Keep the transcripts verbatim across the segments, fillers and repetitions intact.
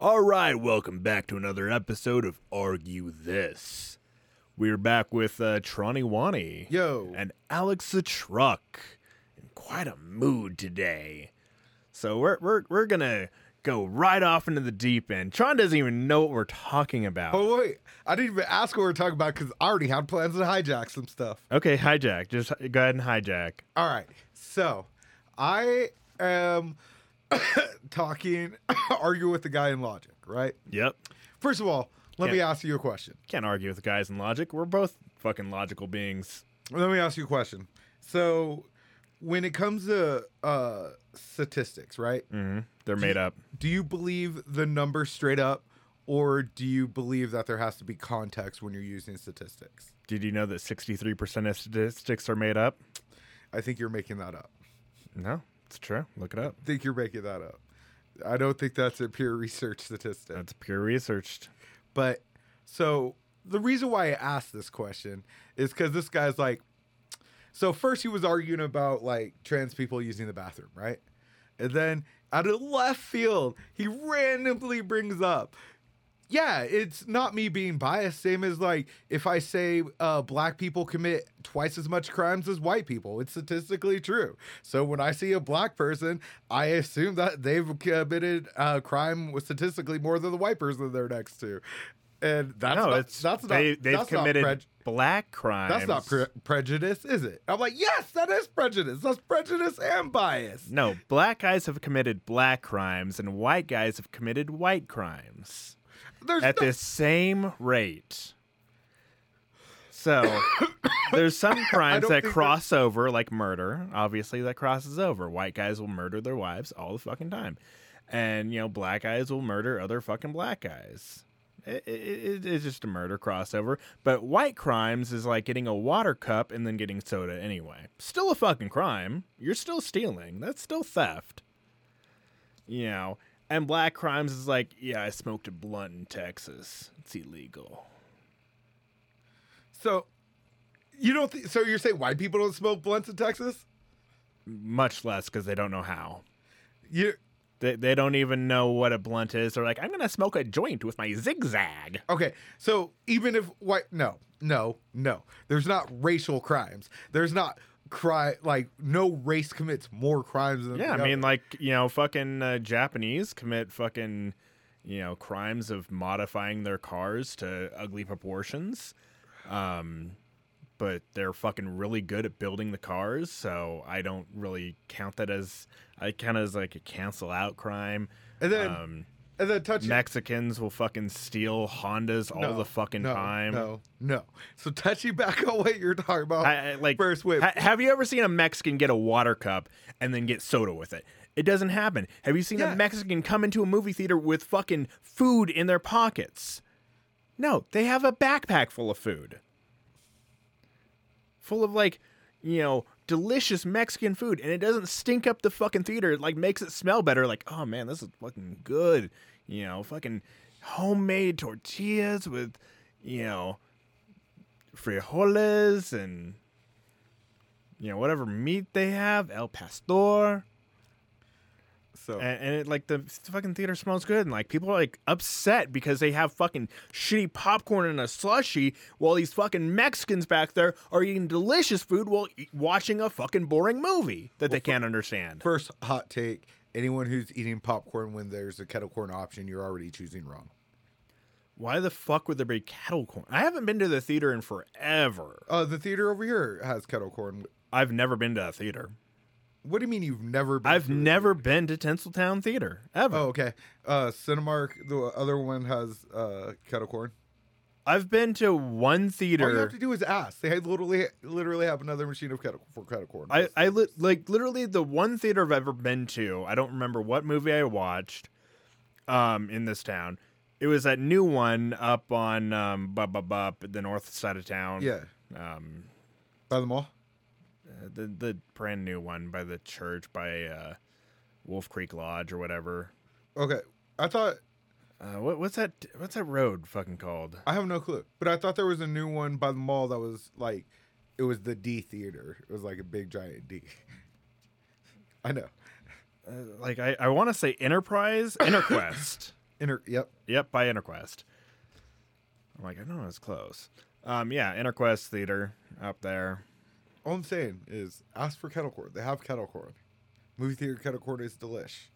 All right, welcome back to another episode of Argue This. We're back with uh, Troniwani. Yo. And Alex the Truck. In quite a mood today. So we're we're we're going to go right off into the deep end. Tron doesn't even know what we're talking about. Oh, wait. I didn't even ask what we're talking about because I already had plans to hijack some stuff. Okay, hijack. Just go ahead and hijack. All right. So I am... talking, argue with the guy in logic, right? Yep. First of all, let can't, me ask you a question. Can't argue with the guys in logic. We're both fucking logical beings. Let me ask you a question. So, when it comes to uh, statistics, right? Mm-hmm. They're made up. Do you believe the number straight up, or do you believe that there has to be context when you're using statistics? Did you know that sixty-three percent of statistics are made up? I think you're making that up. No. It's true. Look it up. I think you're making that up. I don't think that's a pure research statistic. That's pure researched. But so the reason why I asked this question is because this guy's like, so first he was arguing about like trans people using the bathroom, right? And then out of left field, he randomly brings up, yeah, it's not me being biased. Same as like if I say uh, black people commit twice as much crimes as white people. It's statistically true. So when I see a black person, I assume that they've committed a uh, crime with statistically more than the white person they're next to. And that's no, not, it's, that's not they, they've that's committed not pre- black crimes. That's not pre- prejudice, is it? I'm like, yes, that is prejudice. That's prejudice and bias. No, black guys have committed black crimes and white guys have committed white crimes. There's at no- the same rate. So there's some crimes that cross that... over, like murder. Obviously, that crosses over. White guys will murder their wives all the fucking time. And, you know, black guys will murder other fucking black guys. It, it, it's just a murder crossover. But white crimes is like getting a water cup and then getting soda anyway. Still a fucking crime. You're still stealing. That's still theft. You know. And black crimes is like, yeah, I smoked a blunt in Texas. It's illegal. So, you don't. Th- so you're saying white people don't smoke blunts in Texas? Much less, because they don't know how. You. They they don't even know what a blunt is. They're like, I'm gonna smoke a joint with my zigzag. Okay, so even if white, no, no, no. There's not racial crimes. There's not. Cry like no race commits more crimes than yeah. The I mean, like you know, fucking uh, Japanese commit fucking you know crimes of modifying their cars to ugly proportions, um, but they're fucking really good at building the cars. So I don't really count that as I count it as like a cancel out crime. And then, um, and then touching Mexicans will fucking steal Hondas all no, the fucking no, time. No, no. So touching back on what you're talking about, I, I, like first with ha- have you ever seen a Mexican get a water cup and then get soda with it? It doesn't happen. Have you seen yeah. a Mexican come into a movie theater with fucking food in their pockets? No, they have a backpack full of food, full of like, you know. delicious Mexican food, and it doesn't stink up the fucking theater. It, like, makes it smell better. Like, oh, man, this is fucking good. You know, fucking homemade tortillas with, you know, frijoles and, you know, whatever meat they have, El Pastor. So And, and it, like, the fucking theater smells good, and, like, people are, like, upset because they have fucking shitty popcorn and a slushie while these fucking Mexicans back there are eating delicious food while e- watching a fucking boring movie that well, they can't for, understand. First hot take, anyone who's eating popcorn when there's a kettle corn option, you're already choosing wrong. Why the fuck would there be kettle corn? I haven't been to the theater in forever. Uh, the theater over here has kettle corn. I've never been to a theater. What do you mean you've never been I've to never theater? been to Tinseltown Theater, ever. Oh, okay. Uh, Cinemark, the other one, has uh, kettle corn. I've been to one theater. All you have to do is ask. They literally literally have another machine of kettle, for kettle corn. I, I li- like, literally, the one theater I've ever been to, I don't remember what movie I watched um, in this town. It was that new one up on um, bu- bu- bu- the north side of town. Yeah. Um, By the mall? Uh, the the brand new one by the church by uh, Wolf Creek Lodge or whatever. Okay, I thought. Uh, what what's that? What's that road fucking called? I have no clue. But I thought there was a new one by the mall that was like, it was the D theater. It was like a big giant D. I know. Uh, like I I want to say Enterprise, Interquest. Inter- yep. Yep, by EnterQuest. I'm like, I don't know, it's close. Um, yeah, EnterQuest Theater up there. All I'm saying is ask for kettle corn. They have kettle corn. Movie theater kettle corn is delish.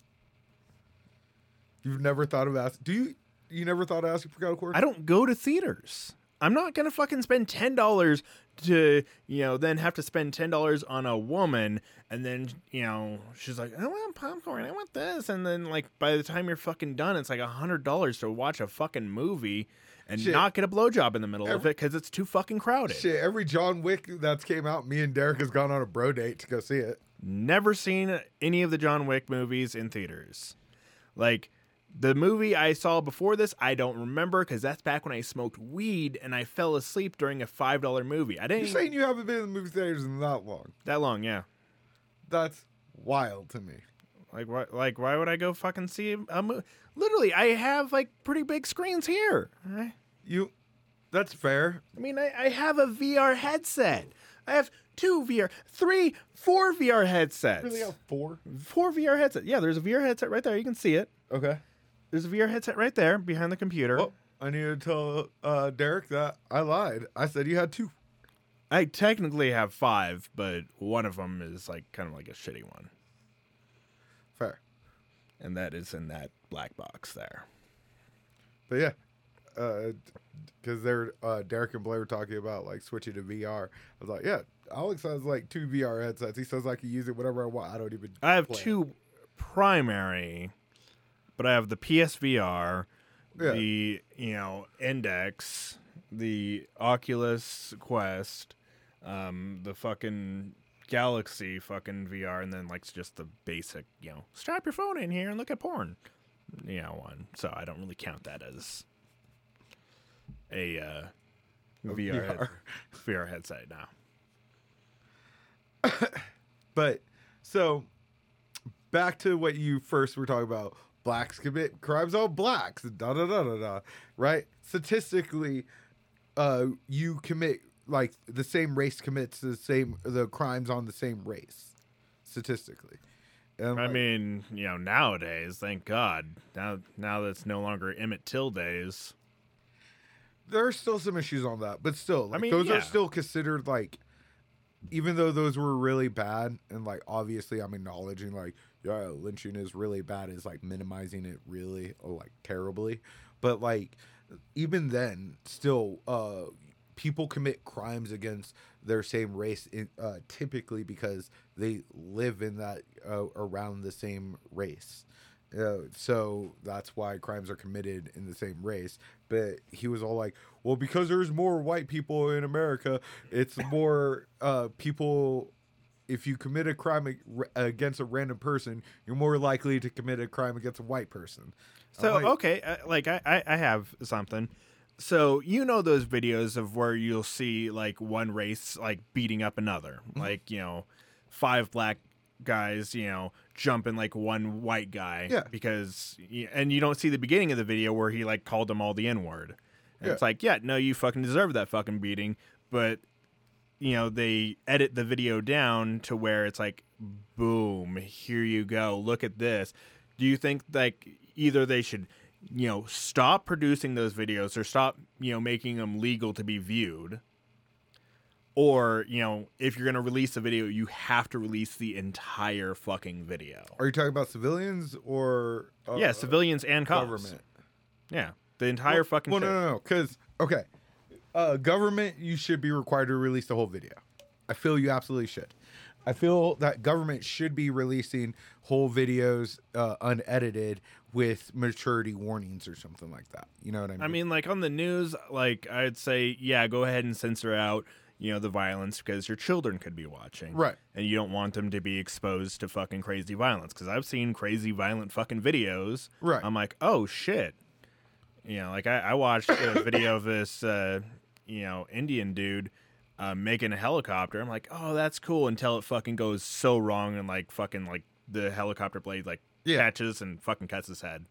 You've never thought of asking? Do you? You never thought of asking for kettle corn? I don't go to theaters. I'm not going to fucking spend ten dollars to, you know, then have to spend ten dollars on a woman. And then, you know, she's like, I want popcorn. I want this. And then, like, by the time you're fucking done, it's like one hundred dollars to watch a fucking movie and shit. Not get a blowjob in the middle every, of it because it's too fucking crowded. Shit, every John Wick that's came out, me and Derek has gone on a bro date to go see it. Never seen any of the John Wick movies in theaters. Like... The movie I saw before this, I don't remember because that's back when I smoked weed and I fell asleep during a five dollar movie. I didn't. You're saying you haven't been in the movie theaters in that long? That long, yeah. That's wild to me. Like, why, like, why would I go fucking see a movie? Literally, I have, like, pretty big screens here. Right? You, that's fair. I mean, I, I have a V R headset. I have two V R, three, four V R headsets. You really have four? Four V R headsets. Yeah, there's a V R headset right there. You can see it. Okay. There's a V R headset right there behind the computer. Oh, I need to tell uh, Derek that I lied. I said you had two. I technically have five, but one of them is like kind of like a shitty one. Fair. And that is in that black box there. But yeah, because uh, they're uh, Derek and Blair were talking about like switching to V R. I was like, yeah, Alex has like two V R headsets. He says I can use it whatever I want. I don't even. I have play. two primary. But I have the P S V R, yeah. the, you know, Index, the Oculus Quest, um, the fucking Galaxy fucking V R, and then, like, just the basic, you know, strap your phone in here and look at porn, you know, one. So I don't really count that as a uh, V R, V R. Head, V R headset now. But, so, back to what you first were talking about. Blacks commit crimes on blacks, da da da da da. Right? Statistically, uh, you commit like the same race commits the same the crimes on the same race, statistically. And I like, mean, you know, nowadays, thank God, now now that's no longer Emmett Till days. There are still some issues on that, but still, like, I mean, those yeah. are still considered like, even though those were really bad, and like obviously, I'm acknowledging like. Yeah, lynching is really bad, is like minimizing it really, like terribly. But like, even then, still, uh, people commit crimes against their same race in, uh, typically because they live in that uh, around the same race. Uh, so that's why crimes are committed in the same race. But he was all like, well, because there's more white people in America, it's more uh, people. If you commit a crime against a random person, you're more likely to commit a crime against a white person. So, like, okay, uh, like I, I have something. So, you know those videos of where you'll see, like, one race, like, beating up another. Like, you know, five black guys, you know, jumping, like, one white guy. Yeah. Because, and you don't see the beginning of the video where he, like, called them all the N-word. And yeah. It's like, yeah, no, you fucking deserve that fucking beating. But... You know, they edit the video down to where it's like, boom, here you go. Look at this. Do you think, like, either they should, you know, stop producing those videos or stop, you know, making them legal to be viewed? Or, you know, if you're going to release a video, you have to release the entire fucking video. Are you talking about civilians or... Uh, yeah, civilians and cops. Government. Yeah, the entire well, fucking well, show. No, no, no, because, okay... Uh, government, you should be required to release the whole video. I feel you absolutely should. I feel that government should be releasing whole videos uh, unedited with maturity warnings or something like that. You know what I mean? I mean, like on the news, like I'd say, yeah, go ahead and censor out, you know, the violence because your children could be watching. Right. And you don't want them to be exposed to fucking crazy violence because I've seen crazy violent fucking videos. Right. I'm like, oh, shit. You know, like I, I watched a video of this... Uh, you know, Indian dude uh, making a helicopter. I'm like, oh, that's cool until it fucking goes so wrong and, like, fucking, like, the helicopter blade, like, yeah. catches and fucking cuts his head.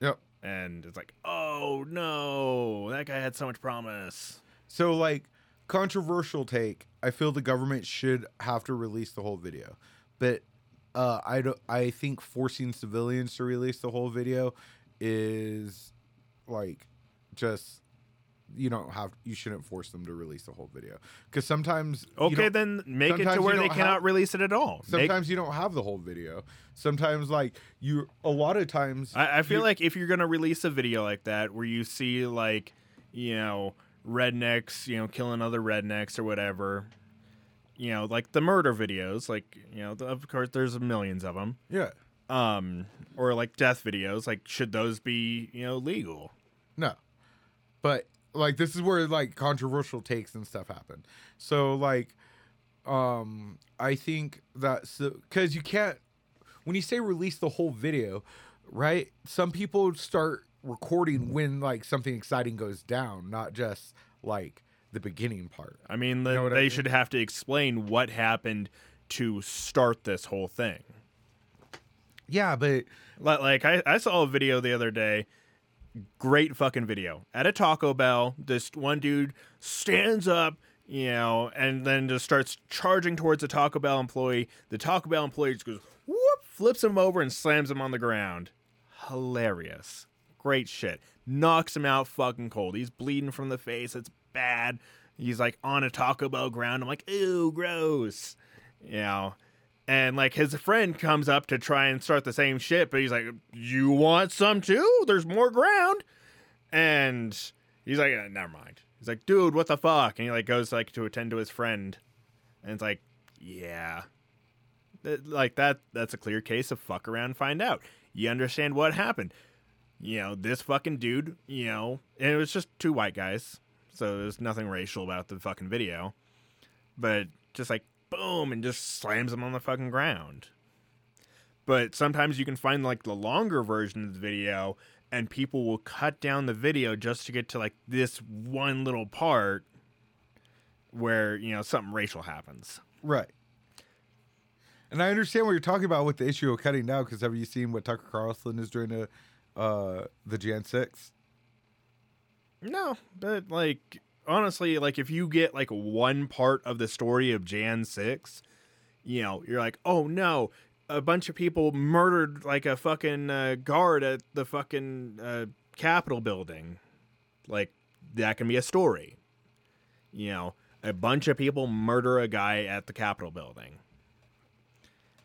Yep. And it's like, oh, no, that guy had so much promise. So, like, controversial take, I feel the government should have to release the whole video. But uh, I, don't, I think forcing civilians to release the whole video is like just you don't have you shouldn't force them to release the whole video, because sometimes okay then make it to where they cannot release it at all. Sometimes you don't have the whole video. Sometimes like you a lot of times I, I feel like if you're gonna release a video like that where you see like you know rednecks you know killing other rednecks or whatever. You know, like the murder videos, like, you know, of course, there's millions of them. Yeah. Um, or like death videos, like, should those be, you know, legal? No. But, like, this is where, like, controversial takes and stuff happen. So, like, um, I think that, because you can't, when you say release the whole video, right? Some people start recording when, like, something exciting goes down, not just, like, the beginning part. I mean, the, you know they I mean? should have to explain what happened to start this whole thing. Yeah, but... Like, I, I saw a video the other day. Great fucking video. At a Taco Bell, this one dude stands up, you know, and then just starts charging towards a Taco Bell employee. The Taco Bell employee just goes, whoop, flips him over and slams him on the ground. Hilarious. Great shit. Knocks him out fucking cold. He's bleeding from the face. It's bad. He's like on a Taco Bell ground. I'm like, ew, gross. You know, and like his friend comes up to try and start the same shit, but he's like, you want some too? There's more ground. And he's like, eh, never mind. He's like, dude, what the fuck? And he like goes like to attend to his friend. And it's like, yeah, it, like that. That's a clear case of fuck around, find out. You understand what happened. You know, this fucking dude, you know, and it was just two white guys. So there's nothing racial about the fucking video. But just like, boom, and just slams him on the fucking ground. But sometimes you can find like the longer version of the video and people will cut down the video just to get to like this one little part where, you know, something racial happens. Right. And I understand what you're talking about with the issue of cutting down, because have you seen what Tucker Carlson is doing to uh, the Jan six? No, but, like, honestly, like, if you get, like, one part of the story of Jan six, you know, you're like, oh, no, a bunch of people murdered, like, a fucking uh, guard at the fucking uh, Capitol building. Like, that can be a story. You know, a bunch of people murder a guy at the Capitol building.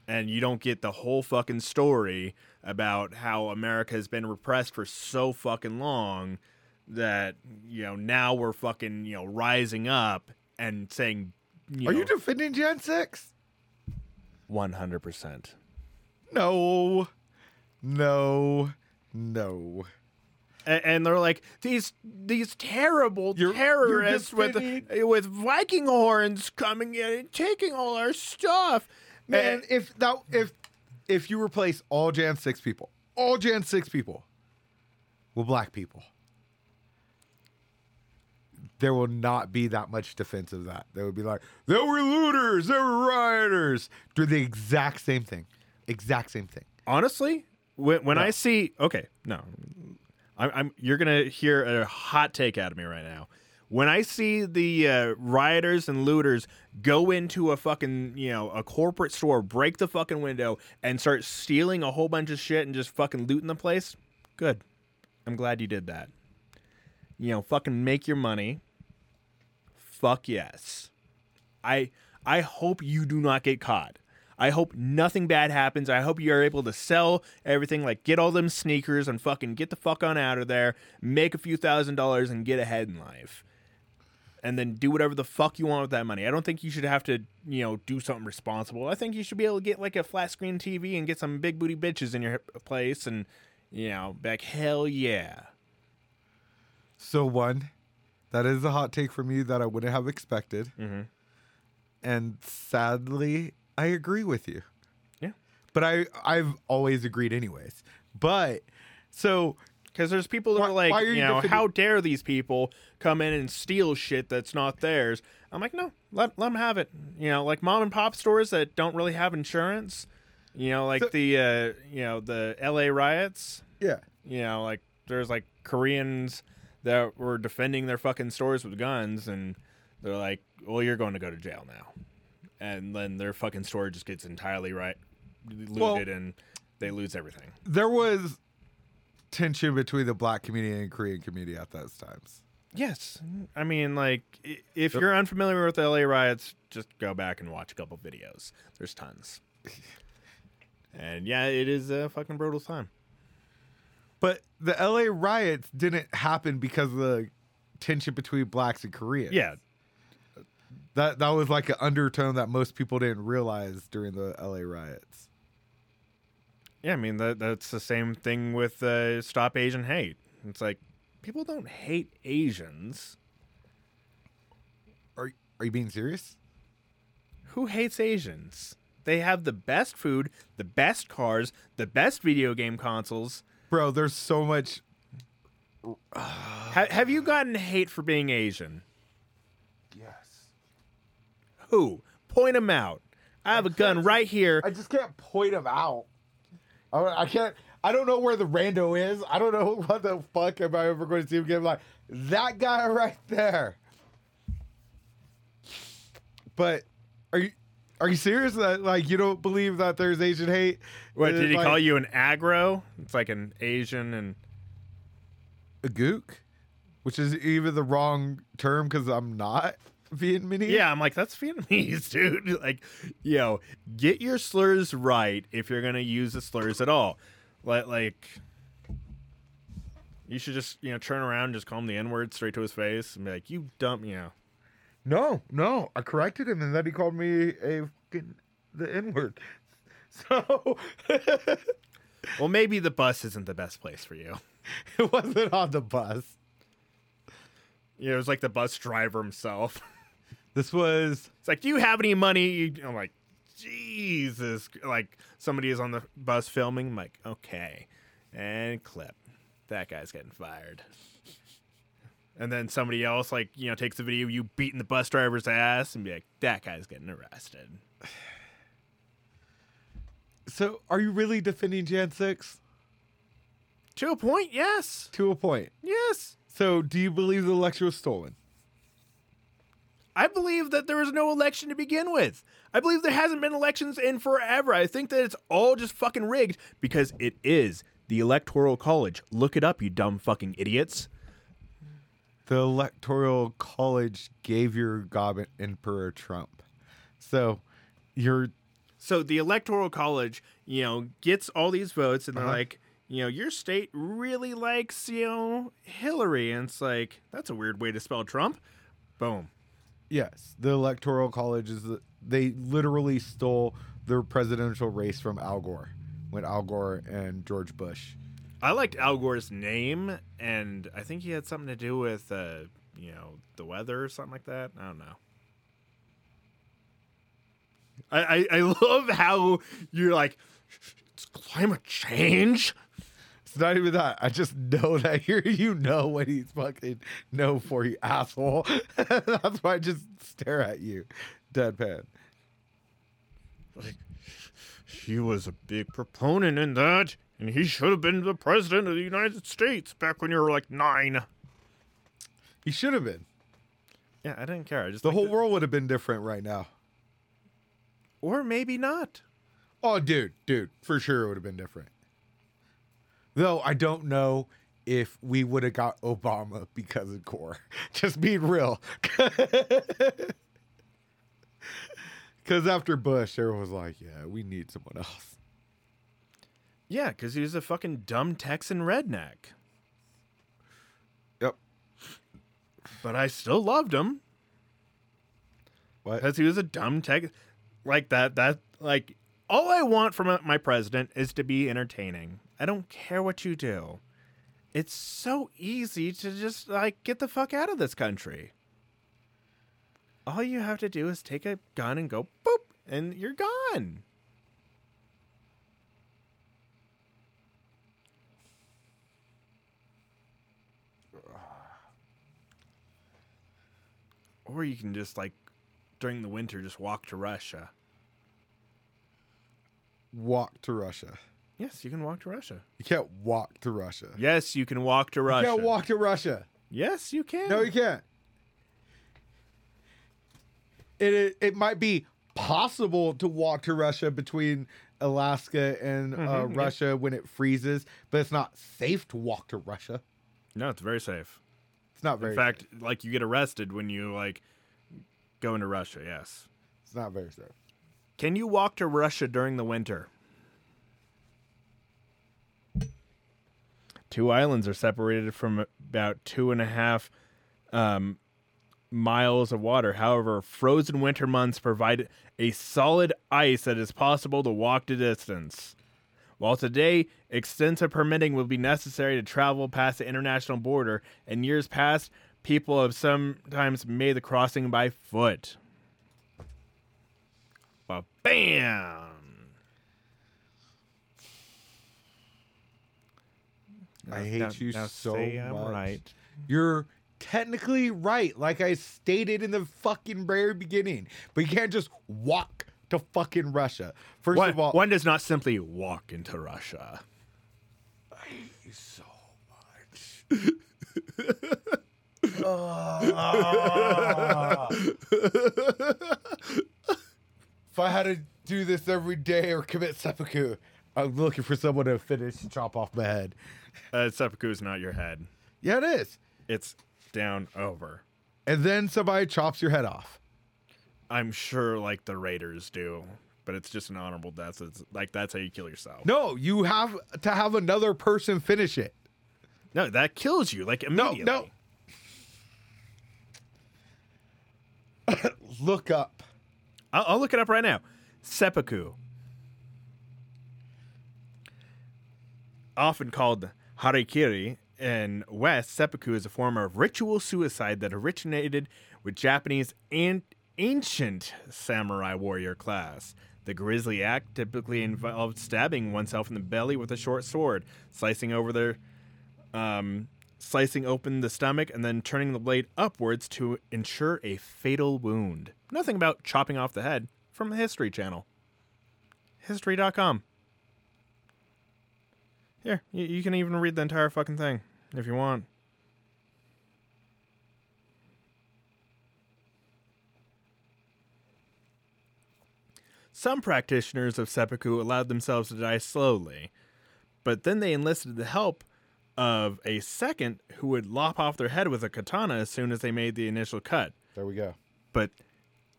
And you don't get the whole fucking story about how America has been repressed for so fucking long that, you know, now we're fucking, you know, rising up and saying, you Are know, you defending Jan six? one hundred percent. No. No. No. And, and they're like, these these terrible you're, terrorists you're defending... with with Viking horns coming in and taking all our stuff. Man, and... if that if if you replace all Jan six people, all Jan six people with black people, there will not be that much defense of that. They would be like, there were looters, there were rioters. Do the exact same thing. Exact same thing. Honestly, when, when no. I see... Okay, no. I'm, I'm, you're going to hear a hot take out of me right now. When I see the uh, rioters and looters go into a fucking, you know, a corporate store, break the fucking window, and start stealing a whole bunch of shit and just fucking looting the place, good. I'm glad you did that. You know, fucking make your money. Fuck yes. I I hope you do not get caught. I hope nothing bad happens. I hope you are able to sell everything, like get all them sneakers and fucking get the fuck on out of there, make a few thousand dollars and get ahead in life. And then do whatever the fuck you want with that money. I don't think you should have to, you know, do something responsible. I think you should be able to get like a flat screen T V and get some big booty bitches in your place and, you know, be like, hell yeah. So one, that is a hot take from you that I wouldn't have expected. Mm-hmm. And sadly, I agree with you. Yeah. But I, I've always agreed anyways. But so... Because there's people that why, are like, are you, you know, how dare these people come in and steal shit that's not theirs? I'm like, no, let, let them have it. You know, like mom and pop stores that don't really have insurance. You know, like so, the, uh, you know, the L A riots. Yeah. You know, like there's like Koreans... that were defending their fucking stores with guns, and they're like, well, you're going to go to jail now. And then their fucking store just gets entirely right looted, well, and they lose everything. There was tension between the black community and Korean community at those times. Yes. I mean, like, if you're unfamiliar with L A riots, just go back and watch a couple videos. There's tons. And, yeah, it is a fucking brutal time. But the L A riots didn't happen because of the tension between blacks and Koreans. Yeah. That that was like an undertone that most people didn't realize during the L A riots. Yeah, I mean, that that's the same thing with uh, Stop Asian Hate. It's like, people don't hate Asians. Are, are you being serious? Who hates Asians? They have the best food, the best cars, the best video game consoles. Bro, there's so much... have, have you gotten hate for being Asian? Yes. Who? Point them out. I have I a gun right just, here. I just can't point them out. I, I can't... I don't know where the rando is. I don't know what the fuck am I ever going to see him get. Like, that guy right there. But are you are you serious that, like, you don't believe that there's Asian hate? What, did he like, call you an aggro? It's like an Asian and... a gook? Which is even the wrong term because I'm not Vietnamese. Yeah, I'm like, that's Vietnamese, dude. Like, yo, get your slurs right if you're going to use the slurs at all. Like, you should just, you know, turn around and just call him the N-word straight to his face and be like, you dumb, you know. No, no. I corrected him and then he called me a fucking the N-word. So. Well, maybe the bus isn't the best place for you. It wasn't on the bus. Yeah, it was like the bus driver himself. This was. It's like, do you have any money? I'm like. Jesus, like somebody is on the bus filming. I'm like, okay, and clip. That guy's getting fired. And then somebody else, like, you know, takes the video of you beating the bus driver's ass and be like, that guy's getting arrested. So, are you really defending Jan six? To a point, yes. To a point, yes. So, do you believe the election was stolen? I believe that there was no election to begin with. I believe there hasn't been elections in forever. I think that it's all just fucking rigged because it is the Electoral College. Look it up, you dumb fucking idiots. The Electoral College gave your god Emperor Trump. So you're... So the Electoral College, you know, gets all these votes and they're uh-huh. like, you know, your state really likes, you know, Hillary. And it's like, that's a weird way to spell Trump. Boom. Yes, the Electoral College is the, they literally stole their presidential race from Al Gore when Al Gore and George Bush. I liked Al Gore's name, and I think he had something to do with, uh, you know, the weather or something like that. I don't know. I, I, I love how you're like, it's climate change. It's not even that. I just know that here you know what he's fucking know for, you asshole. That's why I just stare at you, deadpan. Like, he was a big proponent in that, and he should have been the president of the United States back when you were like nine. He should have been. Yeah, I didn't care. I just the whole the- world would have been different right now. Or maybe not. Oh, dude, dude, for sure it would have been different. Though I don't know if we would have got Obama because of Gore. Just being real. Because after Bush, everyone was like, yeah, we need someone else. Yeah, because he was a fucking dumb Texan redneck. Yep. But I still loved him. What? Because he was a dumb Texan. Like that, that, like, all I want from my president is to be entertaining. I don't care what you do. It's so easy to just, like, get the fuck out of this country. All you have to do is take a gun and go, boop, and you're gone. Or you can just, like, during the winter, just walk to Russia. Walk to Russia. Yes, you can walk to Russia. You can't walk to Russia. Yes, you can walk to Russia. You can't walk to Russia. Yes, you can. No, you can't. It, it it might be possible to walk to Russia between Alaska and mm-hmm, uh, Russia yeah. when it freezes, but it's not safe to walk to Russia. No, it's very safe. It's not very. In fact, safe. Like you get arrested when you like go into Russia. Yes, it's not very safe. Can you walk to Russia during the winter? Two islands are separated from about two and a half um, miles of water. However, frozen winter months provide a solid ice that is possible to walk the distance. While today, extensive permitting will be necessary to travel past the international border, in years past, people have sometimes made the crossing by foot. Well, bam! I hate now, you now so much. I'm right. You're technically right, like I stated in the fucking very beginning. But you can't just walk to fucking Russia. First one, of all, one does not simply walk into Russia. I hate you so much. uh, if I had to do this every day or commit seppuku, I'm looking for someone to finish and chop off my head. Uh, seppuku is not your head. Yeah, it is. It's down over. And then somebody chops your head off. I'm sure like the Raiders do, but it's just an honorable death. It's like that's how you kill yourself. No, you have to have another person finish it. No, that kills you like immediately. No, no. Look up. I'll, I'll look it up right now. Seppuku. Often called harikiri in West, seppuku is a form of ritual suicide that originated with Japanese and ancient samurai warrior class. The grisly act typically involved stabbing oneself in the belly with a short sword, slicing over their, um, slicing open the stomach, and then turning the blade upwards to ensure a fatal wound. Nothing about chopping off the head from the History Channel. History dot com. Here, you can even read the entire fucking thing if you want. Some practitioners of seppuku allowed themselves to die slowly, but then they enlisted the help of a second who would lop off their head with a katana as soon as they made the initial cut. There we go. But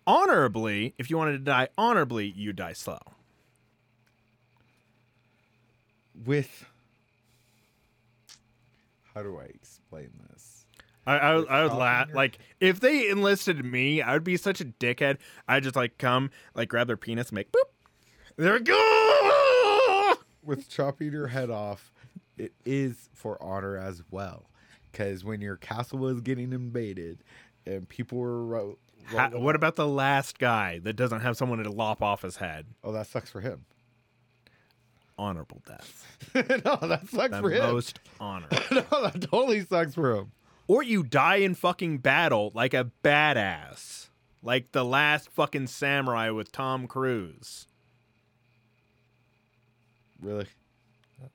honorably, if you wanted to die honorably, you die slow. With... How do I explain this? I I, I would laugh. Like, if they enlisted me, I would be such a dickhead. I'd just, like, come, like, grab their penis and make boop. There we go! With chopping your head off, it is for honor as well. Because when your castle was getting invaded and people were... Ro- ro- How, what about the last guy that doesn't have someone to lop off his head? Oh, that sucks for him. Honorable death. No, that sucks the for him. Most honor. No, that totally sucks for him. Or you die in fucking battle like a badass. Like the last fucking samurai with Tom Cruise. Really?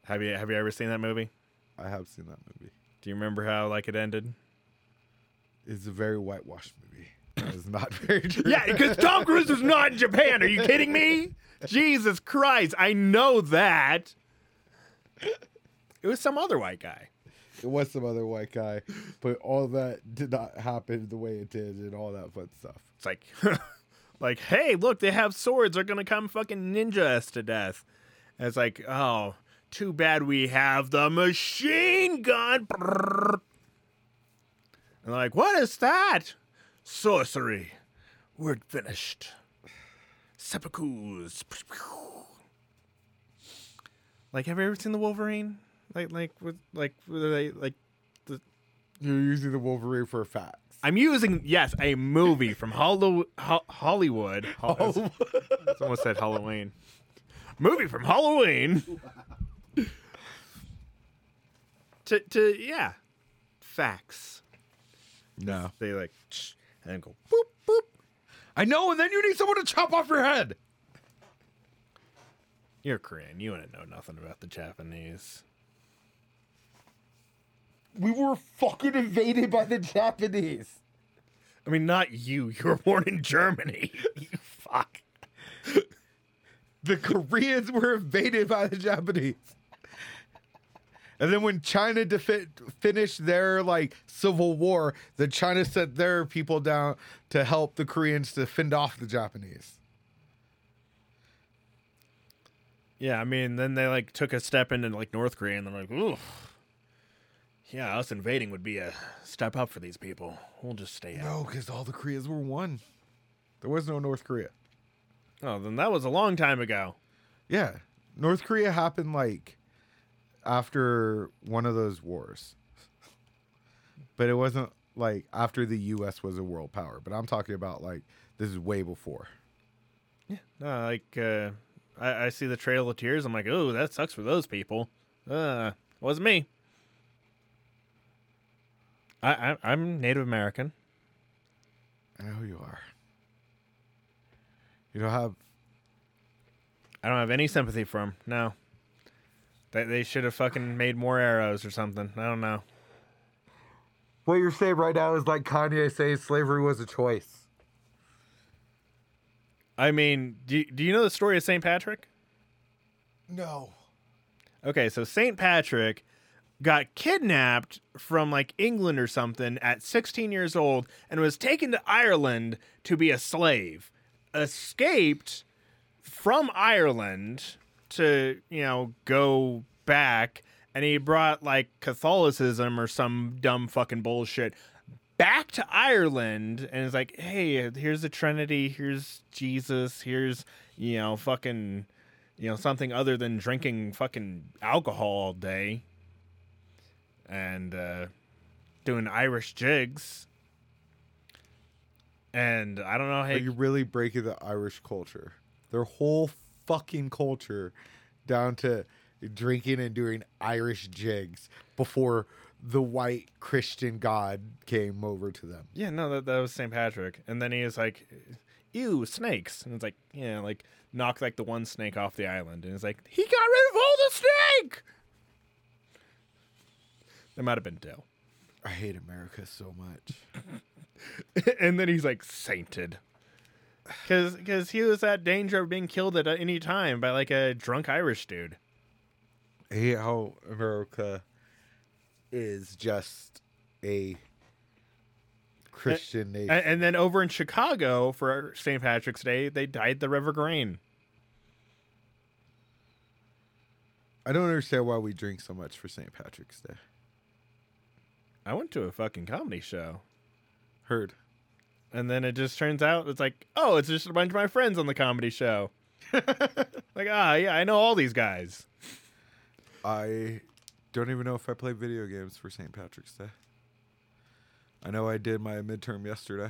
Have you have you ever seen that movie? I have seen that movie. Do you remember how like it ended? It's a very whitewashed movie. That is not very true. Yeah, because Tom Cruise was not in Japan. Are you kidding me? Jesus Christ, I know that. It was some other white guy. It was some other white guy, but all that did not happen the way it did and all that fun stuff. It's like, like, hey, look, they have swords. They're going to come fucking ninja us to death. And it's like, oh, too bad we have the machine gun. And they're like, what is that? Sorcery. We're finished. Seppukus. Like, have you ever seen The Wolverine? Like, like, with, like, they, like, the... You're using The Wolverine for facts. I'm using, yes, a movie from Hollow, Ho- Hollywood. Hollywood. Someone said Halloween. Movie from Halloween. to, to, yeah. Facts. No. They, like, and go, boop, boop. I know, and then you need someone to chop off your head. You're Korean. You wouldn't know nothing about the Japanese. We were fucking invaded by the Japanese. I mean, not you. You were born in Germany. You fuck. the Koreans were invaded by the Japanese. And then when China defi- finished their, like, civil war, then China sent their people down to help the Koreans to fend off the Japanese. Yeah, I mean, then they, like, took a step into, like, North Korea, and they're like, ooh, yeah, us invading would be a step up for these people. We'll just stay out. No, because all the Koreas were one. There was no North Korea. Oh, then that was a long time ago. Yeah. North Korea happened, like... after one of those wars, but it wasn't like after the U S was a world power. But I'm talking about like this is way before. Yeah, no, like uh, I, I see the Trail of Tears. I'm like, oh, that sucks for those people. Uh, wasn't me. I, I I'm Native American. I know you are. You don't have. I don't have any sympathy for him. No. They should have fucking made more arrows or something. I don't know. What you're saying right now is like Kanye saying slavery was a choice. I mean, do you, do you know the story of Saint Patrick? No. Okay, so Saint Patrick got kidnapped from like England or something at sixteen years old and was taken to Ireland to be a slave. Escaped from Ireland... to, you know, go back, and he brought like Catholicism or some dumb fucking bullshit back to Ireland, and it's like, hey, here's the Trinity, here's Jesus, here's, you know, fucking, you know, something other than drinking fucking alcohol all day and uh doing Irish jigs. And I don't know how you really break the Irish culture, their whole fucking culture, down to drinking and doing Irish jigs before the white Christian god came over to them. Yeah, no, that, that was Saint Patrick. And then he is like, ew, snakes. And it's like, yeah, like, knock like the one snake off the island. And it's like, he got rid of all the snake! That might have been Dale. I hate America so much. And then he's like, sainted. Cause, cause he was at danger of being killed at any time by like a drunk Irish dude. I hate how America is just a Christian and, nation. And then over in Chicago for Saint Patrick's Day, they dyed the river green. I don't understand why we drink so much for Saint Patrick's Day. I went to a fucking comedy show. Heard. And then it just turns out it's like, oh, it's just a bunch of my friends on the comedy show. Like, ah, yeah, I know all these guys. I don't even know if I play video games for Saint Patrick's Day. I know I did my midterm yesterday.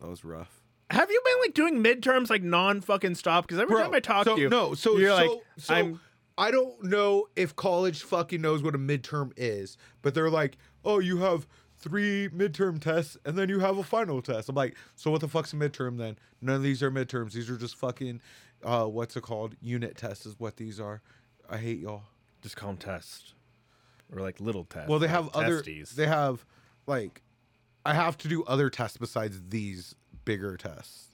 That was rough. Have you been like doing midterms like non fucking stop? Because every Bro, time I talk so, to you, no, so you're so, like, so I'm. I don't know if college fucking knows what a midterm is, but they're like, oh, you have three midterm tests, and then you have a final test. I'm like, so what the fuck's a midterm then? None of these are midterms. These are just fucking, uh, what's it called? Unit tests is what these are. I hate y'all. Just call them tests. Or like little tests. Well, they have other, testes. They have, like, I have to do other tests besides these bigger tests.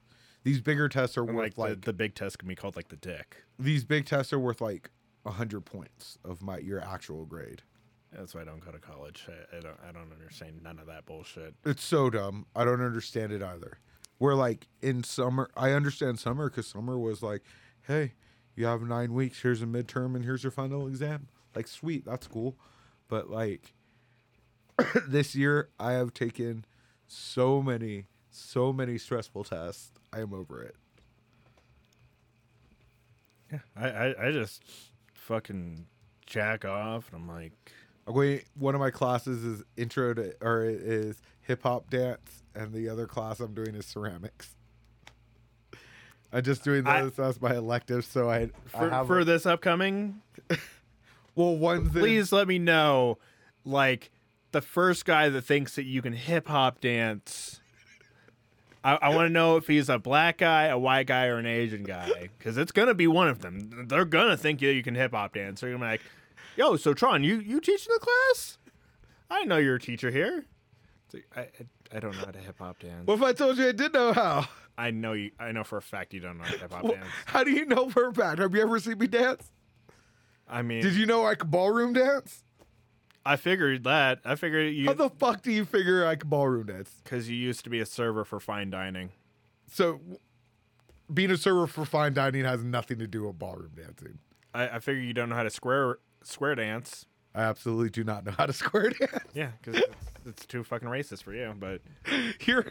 These bigger tests are and worth, like, like the, the big test can be called, like, the dick. These big tests are worth, like, one hundred points of my your actual grade. That's why I don't go to college. I, I don't. I don't understand none of that bullshit. It's so dumb. I don't understand it either. We're like in summer. I understand summer because summer was like, hey, you have nine weeks. Here's a midterm and here's your final exam. Like, sweet, that's cool. But like this year, I have taken so many, so many stressful tests. I am over it. Yeah, I, I, I just fucking jack off, and I'm like. Wait, one of my classes is intro to, or is hip hop dance, and the other class I'm doing is ceramics. I'm just doing those as my elective, so I for, I for this upcoming. Well, one thing. Please let me know, like the first guy that thinks that you can hip hop dance. I, I want to know if he's a black guy, a white guy, or an Asian guy, because it's gonna be one of them. They're gonna think you you can hip hop dance. They're gonna be like. Yo, so Tron, you, you teaching the class? I know you're a teacher here. It's like, I, I I don't know how to hip hop dance. What if I told you I did know how? I know you. I know for a fact you don't know hip hop well, dance. How do you know for a fact? Have you ever seen me dance? I mean, did you know I could ballroom dance? I figured that. I figured you. How the fuck do you figure I could ballroom dance? Because you used to be a server for fine dining. So, being a server for fine dining has nothing to do with ballroom dancing. I, I figure you don't know how to square square dance. I absolutely do not know how to square dance. Yeah, because it's, it's too fucking racist for you. But you're,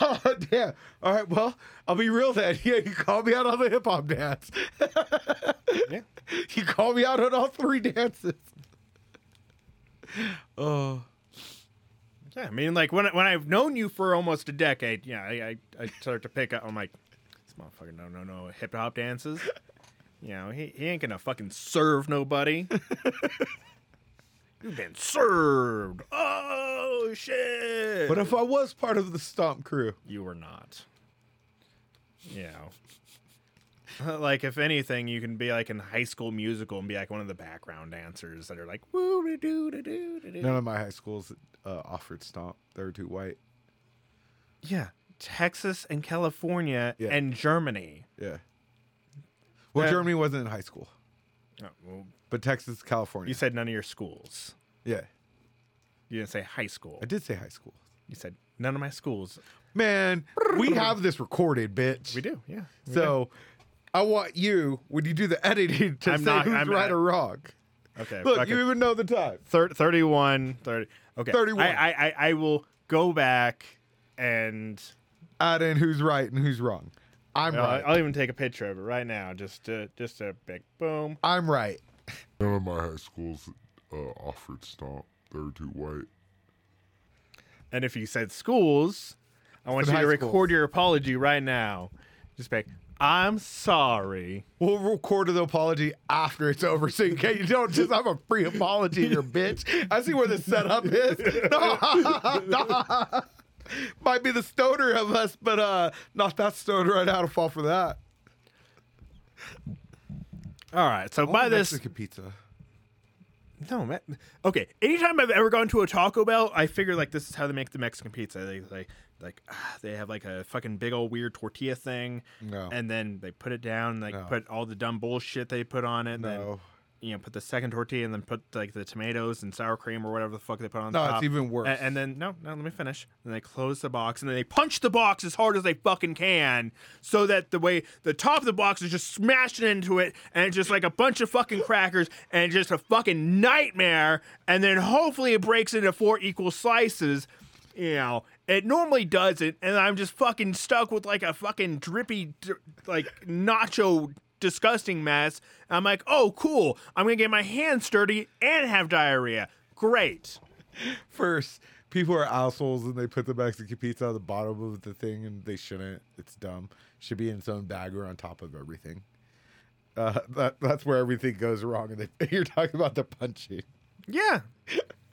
oh damn. All right, well, I'll be real then. Yeah, you called me out on the hip hop dance. Yeah, you called me out on all three dances. Oh, uh, yeah. I mean, like when when I've known you for almost a decade, yeah, I I, I start to pick up. I'm like, this motherfucker, no, no, no, hip hop dances. You know, he, he ain't gonna fucking serve nobody. You've been served. Oh, shit. But if I was part of the Stomp crew. You were not. You know. Like, if anything, you can be, like, in High School Musical and be, like, one of the background dancers that are like, woo-da-doo-da-doo-da-doo. None of my high schools uh, offered Stomp. They were too white. Yeah. Texas and California yeah. and Germany. Yeah. Well, Germany wasn't in high school. Oh, well, but Texas, California. You said none of your schools. Yeah. You didn't say high school. I did say high school. You said none of my schools. Man, we have this recorded, bitch. We do, yeah. We so do. I want you, when you do the editing, to I'm say not, who's I'm right not. or wrong. Okay. Look, you even know the time. thirty, thirty-one, thirty. Okay. thirty-one. I, I, I will go back and add in who's right and who's wrong. I'm well, right. I'll even take a picture of it right now, just to just a big boom. I'm right. None of my high schools uh, offered Stomp. They were too white. And if you said schools, I want you to record your apology right now. Just back. I'm sorry. We'll record the apology after it's over, so you can't, you don't just have a free apology, your bitch. I see where the setup is. No. Might be the stoner of us, but uh, not that stoner right now to fall for that. All right, so by this Mexican pizza. No, man. Okay. Anytime I've ever gone to a Taco Bell, I figure like this is how they make the Mexican pizza. They like like ah, they have like a fucking big old weird tortilla thing, no. and then they put it down, and, like no. put all the dumb bullshit they put on it, and no. then you know put the second tortilla and then put like the tomatoes and sour cream or whatever the fuck they put on no, the top. No, it's even worse. And, and then no, no, let me finish. And they close the box and then they punch the box as hard as they fucking can so that the way the top of the box is just smashing into it and it's just like a bunch of fucking crackers and just a fucking nightmare. And then hopefully it breaks into four equal slices. You know, it normally doesn't, and I'm just fucking stuck with like a fucking drippy like nacho. Disgusting mess. I'm like, oh, cool. I'm going to get my hands dirty and have diarrhea. Great. First, people are assholes and they put the Mexican pizza on the bottom of the thing and they shouldn't. It's dumb. Should be in its own bag or on top of everything. Uh, that, that's where everything goes wrong. And they, you're talking about the punching. Yeah.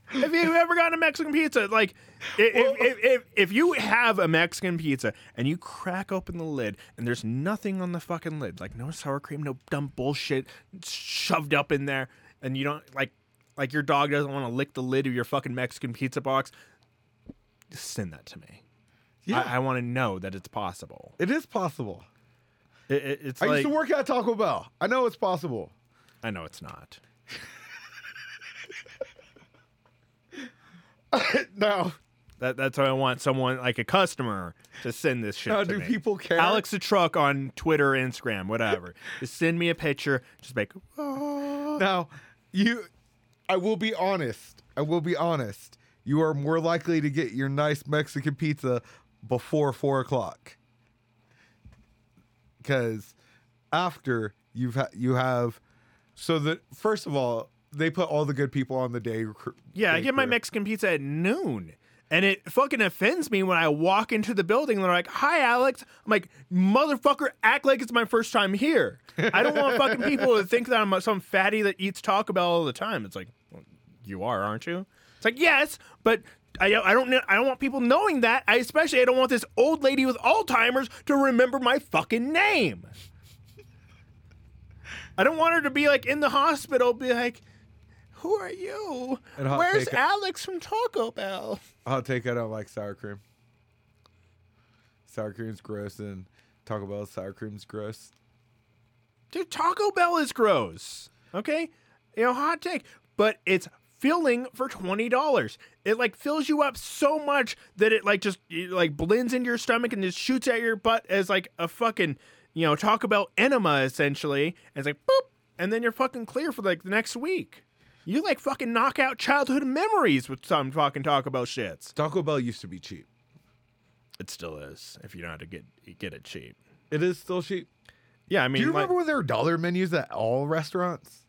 Have you ever gotten a Mexican pizza? Like, if, well, if, if, if, if you have a Mexican pizza and you crack open the lid and there's nothing on the fucking lid, like no sour cream, no dumb bullshit shoved up in there, and you don't, like, like your dog doesn't want to lick the lid of your fucking Mexican pizza box, just send that to me. Yeah. I, I want to know that it's possible. It is possible. It, it, it's I like, used to work at Taco Bell. I know it's possible. I know it's not. No, that, that's why I want someone like a customer to send this shit. No, to do me. People care? Alex the Truck on Twitter, Instagram, whatever. Just send me a picture. Just make. Oh. Now, you, I will be honest. I will be honest. You are more likely to get your nice Mexican pizza before four o'clock, because after you've ha- you have. So that first of all. They put all the good people on the day. Yeah, day I get crew. My Mexican pizza at noon. And it fucking offends me when I walk into the building and they're like, hi, Alex. I'm like, motherfucker, act like it's my first time here. I don't want fucking people to think that I'm some fatty that eats Taco Bell all the time. It's like, well, you are, aren't you? It's like, yes, but I, I don't I don't want people knowing that. I especially I don't want this old lady with Alzheimer's to remember my fucking name. I don't want her to be like in the hospital, be like, who are you? Where's Alex from Taco Bell? I'll take it. I don't like sour cream. sour cream's gross, and Taco Bell's sour cream's gross. Dude, Taco Bell is gross. Okay? You know, hot take. But it's filling for twenty dollars. It, like, fills you up so much that it, like, just, it, like, blends into your stomach and just shoots at your butt as, like, a fucking, you know, Taco Bell enema, essentially. And it's like, boop. And then you're fucking clear for, like, the next week. You, like, fucking knock out childhood memories with some fucking Taco Bell shits. Taco Bell used to be cheap. It still is, if you know how to get, get it cheap. It is still cheap. Yeah, I mean, do you remember like, when there were dollar menus at all restaurants?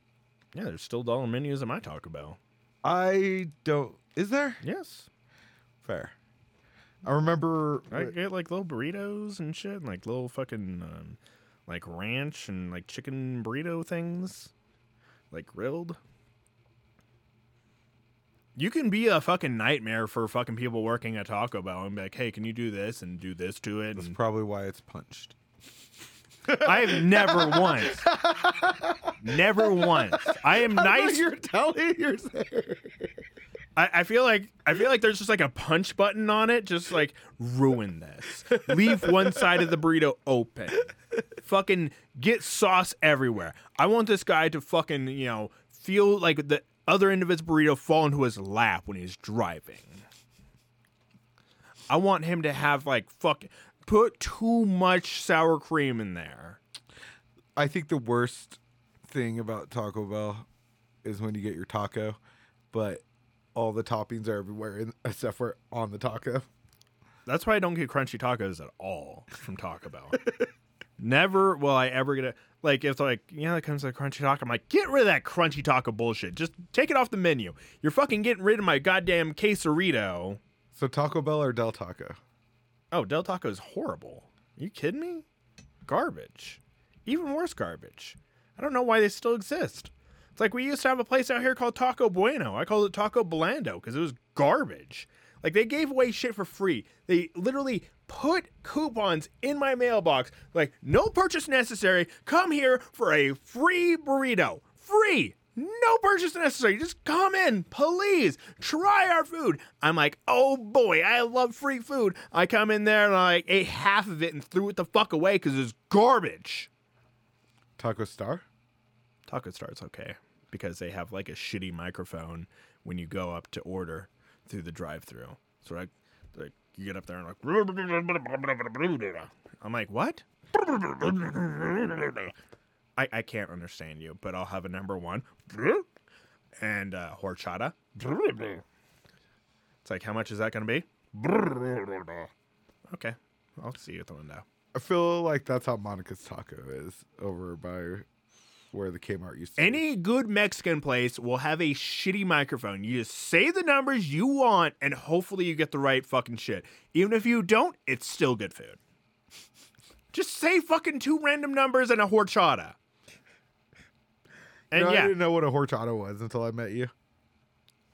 Yeah, there's still dollar menus at my Taco Bell. I don't. Is there? Yes. Fair. I remember. I get like little burritos and shit, and like little fucking um, like ranch and like chicken burrito things, like grilled. You can be a fucking nightmare for fucking people working at Taco Bell and be like, hey, can you do this and do this to it? That's and, probably why it's punched. I have never once, never once. I am I nice. You're telling you're there. I, I feel like I feel like there's just like a punch button on it, just like ruin this. Leave one side of the burrito open. Fucking get sauce everywhere. I want this guy to fucking you know feel like the other end of his burrito fall into his lap when he's driving. I want him to have like fucking. Put too much sour cream in there. I think the worst thing about Taco Bell is when you get your taco, but all the toppings are everywhere except for on the taco. That's why I don't get crunchy tacos at all from Taco Bell. Never will I ever get it. Like, it's like, yeah, you know, that comes with a crunchy taco. I'm like, get rid of that crunchy taco bullshit. Just take it off the menu. You're fucking getting rid of my goddamn quesarito. So Taco Bell or Del Taco? Oh, Del Taco is horrible. Are you kidding me? Garbage. Even worse garbage. I don't know why they still exist. It's like we used to have a place out here called Taco Bueno. I called it Taco Blando because it was garbage. Like, they gave away shit for free. They literally put coupons in my mailbox. Like, no purchase necessary. Come here for a free burrito. Free. No purchase necessary. Just come in, please. Try our food. I'm like, oh boy, I love free food. I come in there and I ate half of it and threw it the fuck away because it's garbage. Taco Star? Taco Star's okay because they have like a shitty microphone when you go up to order through the drive-thru. So like, like you get up there and like, I'm like, what? I, I can't understand you, but I'll have a number one and uh, horchata. It's like, how much is that going to be? Okay, I'll see you at the window. I feel like that's how Monica's Taco is over by where the Kmart used to be. Any good Mexican place will have a shitty microphone. You just say the numbers you want, and hopefully you get the right fucking shit. Even if you don't, it's still good food. Just say fucking two random numbers and a horchata. And no, yeah. I didn't know what a horchata was until I met you.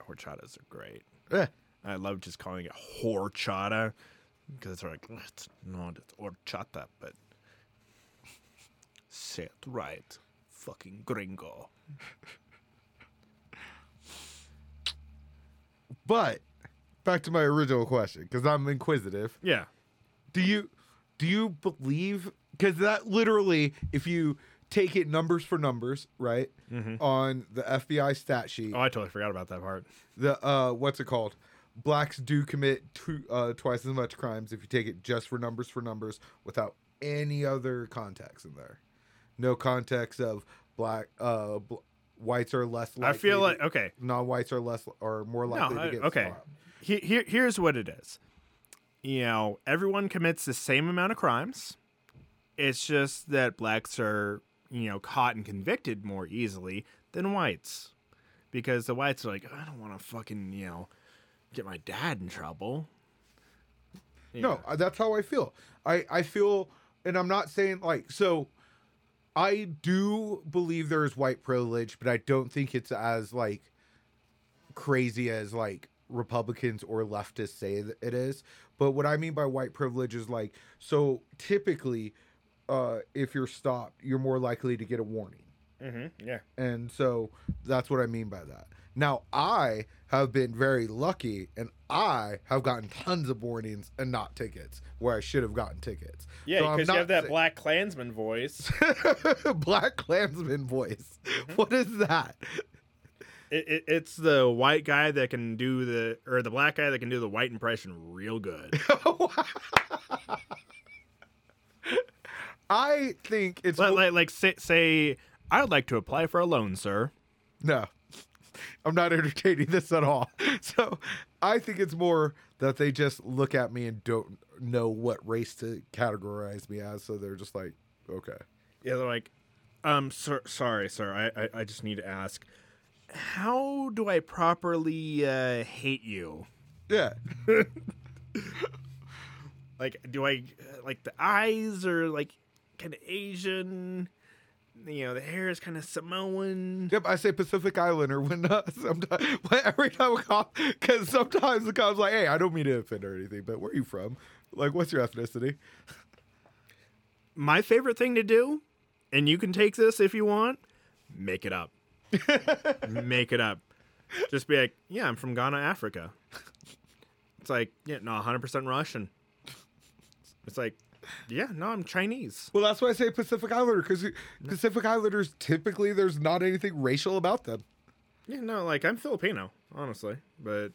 Horchatas are great. Eh. I love just calling it horchata because it's like, it's not it's horchata, but say it right, fucking gringo. But back to my original question because I'm inquisitive. Yeah. Do you... Do you believe, because that literally, if you take it numbers for numbers, right, mm-hmm. on the F B I stat sheet. Oh, I totally forgot about that part. The uh, what's it called? Blacks do commit two, uh, twice as much crimes if you take it just for numbers for numbers without any other context in there. No context of black, uh, bl- whites are less likely. I feel like, to, okay. Non-whites are less or more likely no, to get I, okay. He, he, here's what it is. You know, everyone commits the same amount of crimes. It's just that blacks are, you know, caught and convicted more easily than whites. Because the whites are like, I don't want to fucking, you know, get my dad in trouble. Yeah. No, that's how I feel. I, I feel, and I'm not saying, like, so I do believe there is white privilege, but I don't think it's as, like, crazy as, like, Republicans or leftists say that it is. But what I mean by white privilege is like, so typically, uh, if you're stopped, you're more likely to get a warning. Mm-hmm. Yeah. And so that's what I mean by that. Now, I have been very lucky and I have gotten tons of warnings and not tickets where I should have gotten tickets. Yeah, because so you have that sick. Black Klansman voice. Black Klansman voice. Mm-hmm. What is that? It, it, it's the white guy that can do the, or the black guy that can do the white impression real good. I think it's like, like, like say, say, I would like to apply for a loan, sir. No, I'm not entertaining this at all. So I think it's more that they just look at me and don't know what race to categorize me as. So they're just like, okay. Yeah. They're like, um, sir, sorry, sir. I, I, I just need to ask, how do I properly uh, hate you? Yeah. Like, do I like the eyes are like kind of Asian? You know, the hair is kind of Samoan. Yep, I say Pacific Islander when uh, sometimes every time a cop, because sometimes the cop's like, "Hey, I don't mean to offend or anything, but where are you from? Like, what's your ethnicity?" My favorite thing to do, and you can take this if you want, make it up. Make it up. Just be like, yeah, I'm from Ghana, Africa. It's like, yeah, no, one hundred percent Russian. It's like, yeah, no, I'm Chinese. Well, that's why I say Pacific Islander, because Pacific Islanders, typically there's not anything racial about them. Yeah, no, like, I'm Filipino, honestly, but...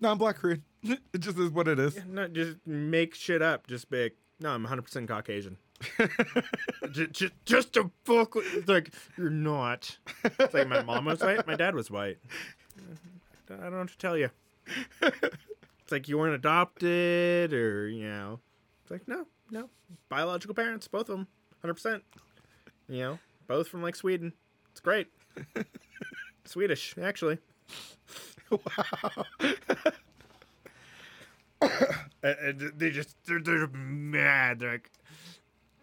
No, I'm Black Korean. It just is what it is. Yeah, no, just make shit up. Just be like, no, I'm one hundred percent Caucasian. just, just, just to fuck with, it's like, you're not. It's like, my mom was white, my dad was white. I don't know what to tell you. It's like, you weren't adopted, or, you know... It's like, no, no. Biological parents, both of them, one hundred percent. You know, both from, like, Sweden. It's great. Swedish, actually. Wow. And they just, they're, they're mad. They're like,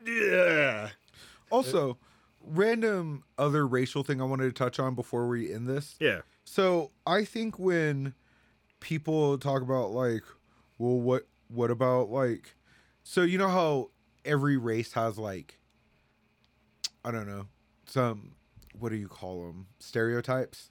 yeah. Also, random other racial thing I wanted to touch on before we end this. Yeah. So, I think when people talk about, like, well, what, what about, like... So, you know how every race has, like, I don't know, some, what do you call them? Stereotypes?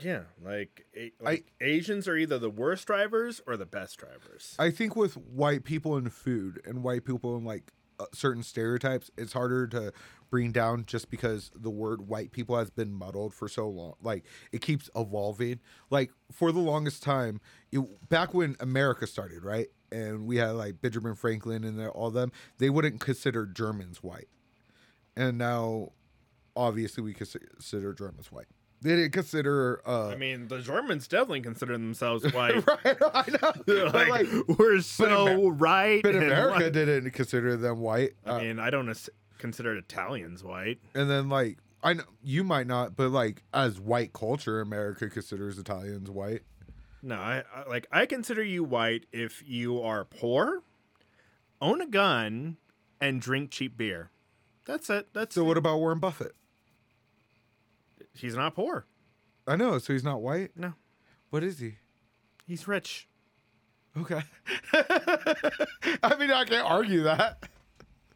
Yeah, like, a, like I, Asians are either the worst drivers or the best drivers. I think with white people in food and white people in, like, uh, certain stereotypes, it's harder to bring down just because the word white people has been muddled for so long. Like, it keeps evolving. Like, for the longest time, it, back when America started, right? And we had, like, Benjamin Franklin and all them, they wouldn't consider Germans white. And now, obviously, we consider Germans white. They didn't consider... Uh, I mean, the Germans definitely consider themselves white. Right, I know. Like, like, we're so Amer- right. But America white. Didn't consider them white. Uh, I mean, I don't as- consider Italians white. And then, like, I know you might not, but, like, as white culture, America considers Italians white. No, I, I like I consider you white if you are poor, own a gun, and drink cheap beer. That's it. That's so. It. What about Warren Buffett? He's not poor. I know. So he's not white? No. What is he? He's rich. Okay. I mean, I can't argue that.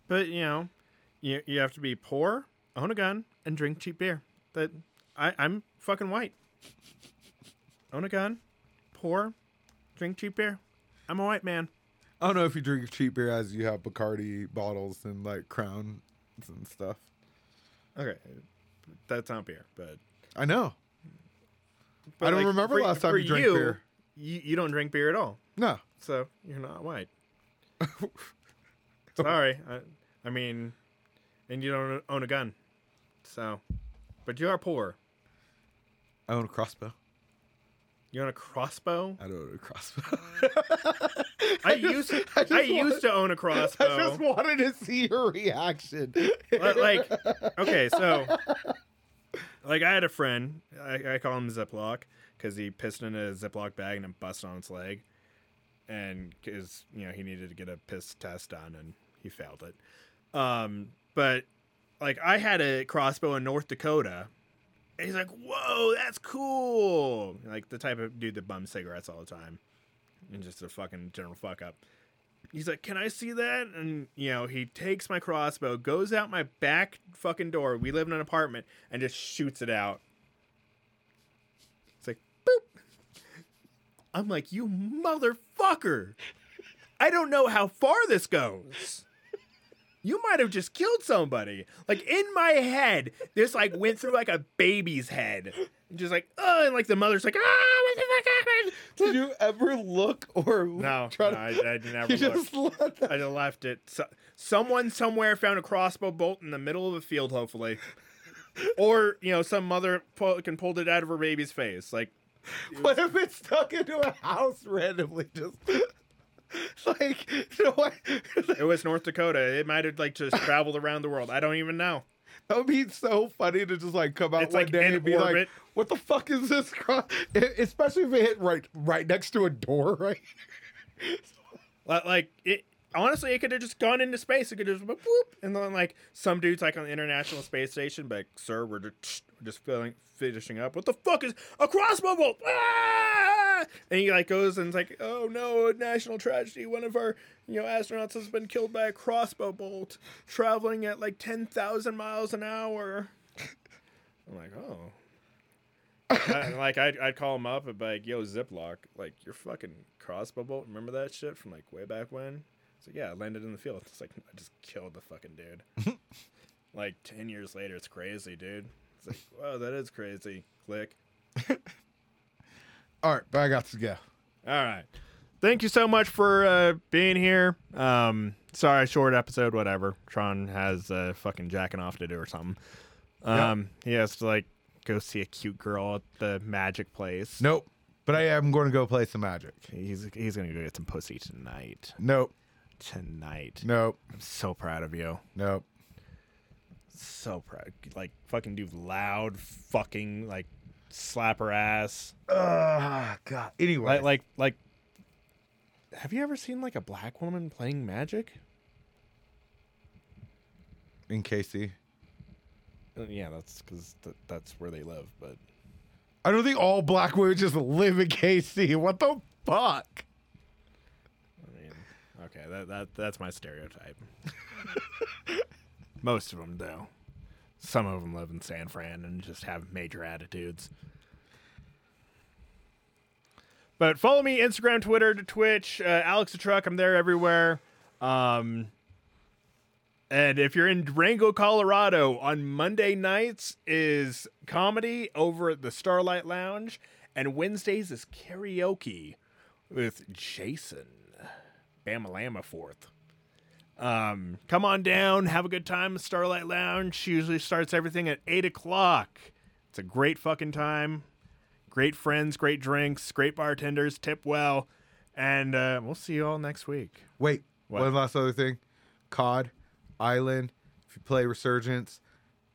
But you know, you you have to be poor, own a gun, and drink cheap beer. That I I'm fucking white. Own a gun. Poor, drink cheap beer. I'm a white man. I don't know if you drink cheap beer as you have Bacardi bottles and like Crowns and stuff. Okay, that's not beer, but I know. But I don't like, remember for, last time you drank you, beer. You, you don't drink beer at all. No, so you're not white. Sorry, I, I mean, and you don't own a gun, so, but you are poor. I own a crossbow. You own a crossbow? I don't own a crossbow. I, I just, used to, I, I used wanted, to own a crossbow. I just wanted to see your reaction. Like, okay, so, like, I had a friend. I, I call him Ziploc because he pissed in a Ziploc bag and it busted on its leg. And because, you know, he needed to get a piss test done and he failed it. Um, but, like, I had a crossbow in North Dakota. And he's like, whoa, that's cool. Like the type of dude that bums cigarettes all the time. And just a fucking general fuck up. He's like, can I see that? And, you know, he takes my crossbow, goes out my back fucking door. We live in an apartment and just shoots it out. It's like, boop. I'm like, you motherfucker. I don't know how far this goes. You might have just killed somebody. Like, in my head, this, like, went through, like, a baby's head. Just like, oh, and, like, the mother's like, ah, what the fuck happened? Did you ever look or no, try no, to... I, I didn't ever you look. Just left I just left it. So, someone somewhere found a crossbow bolt in the middle of a field, hopefully. Or, you know, some mother pull, can pulled it out of her baby's face. Like, was... What if it's stuck into a house randomly? Just... Like, you know what? It was North Dakota. It might have, like, just traveled around the world. I don't even know. That would be so funny to just, like, come out it's one like day and be orbit. Like, what the fuck is this? It, especially if it hit right right next to a door, right? Like, it honestly, it could have just gone into space. It could have just, whoop, and then, like, some dude's, like, on the International Space Station, but, like, sir, we're just, just filling, finishing up. What the fuck is a crossbow bolt? Ah! And he, like, goes and is like, oh, no, national tragedy. One of our, you know, astronauts has been killed by a crossbow bolt traveling at, like, ten thousand miles an hour. I'm like, oh. I, like, I'd, I'd call him up and be like, yo, Ziploc, like, your fucking crossbow bolt, remember that shit from, like, way back when? It's like, yeah, I landed in the field. It's like, I just killed the fucking dude. Like, ten years later, it's crazy, dude. It's like, wow, that is crazy. Click. All right, but I got to go. All right. Thank you so much for uh, being here. Um, sorry, short episode, whatever. Tron has uh, fucking jacking off to do or something. Um, yep. He has to, like, go see a cute girl at the magic place. Nope. But I am going to go play some magic. He's he's going to go get some pussy tonight. Nope. Tonight. Nope. I'm so proud of you. Nope. So proud. Like, fucking do loud fucking, like, slap her ass. Oh, God. Anyway. Like, like, like, have you ever seen, like, a black woman playing magic? In K C. Yeah, that's because th- that's where they live, but. I don't think all black women just live in K C. What the fuck? I mean, okay, that, that that's my stereotype. Most of them, though. Some of them live in San Fran and just have major attitudes. But follow me, Instagram, Twitter, to Twitch, uh, Alex the Truck. I'm there everywhere. Um, and if you're in Durango, Colorado, on Monday nights is comedy over at the Starlight Lounge. And Wednesdays is karaoke with Jason. Bama Lama fourth. Um, come on down, have a good time at Starlight Lounge. She usually starts everything at eight o'clock. It's a great fucking time. Great friends, great drinks, great bartenders, tip well. And uh, we'll see you all next week. Wait, what? One last other thing. C O D, Island, if you play Resurgence,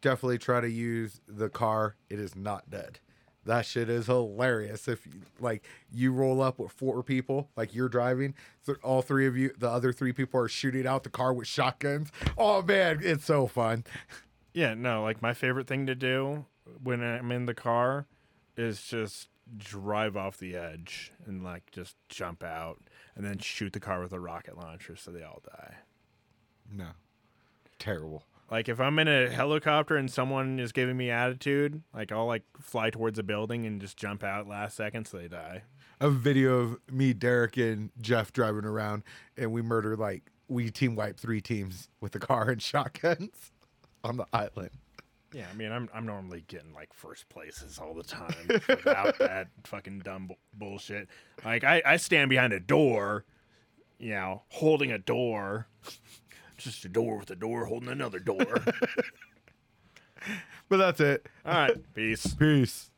definitely try to use the car. It is not dead. That shit is hilarious. If you, like, you roll up with four people, like you're driving, th- all three of you, the other three people are shooting out the car with shotguns. Oh man, it's so fun. Yeah, no, like my favorite thing to do when I'm in the car is just drive off the edge and like just jump out and then shoot the car with a rocket launcher so they all die. No, terrible. Like, if I'm in a helicopter and someone is giving me attitude, like, I'll, like, fly towards a building and just jump out last second so they die. A video of me, Derek, and Jeff driving around, and we murder, like, we team wipe three teams with the car and shotguns on the island. Yeah, I mean, I'm I'm normally getting, like, first places all the time without that fucking dumb b- bullshit. Like, I, I stand behind a door, you know, holding a door. Just a door with a door holding another door. But that's it. All right. Peace. Peace.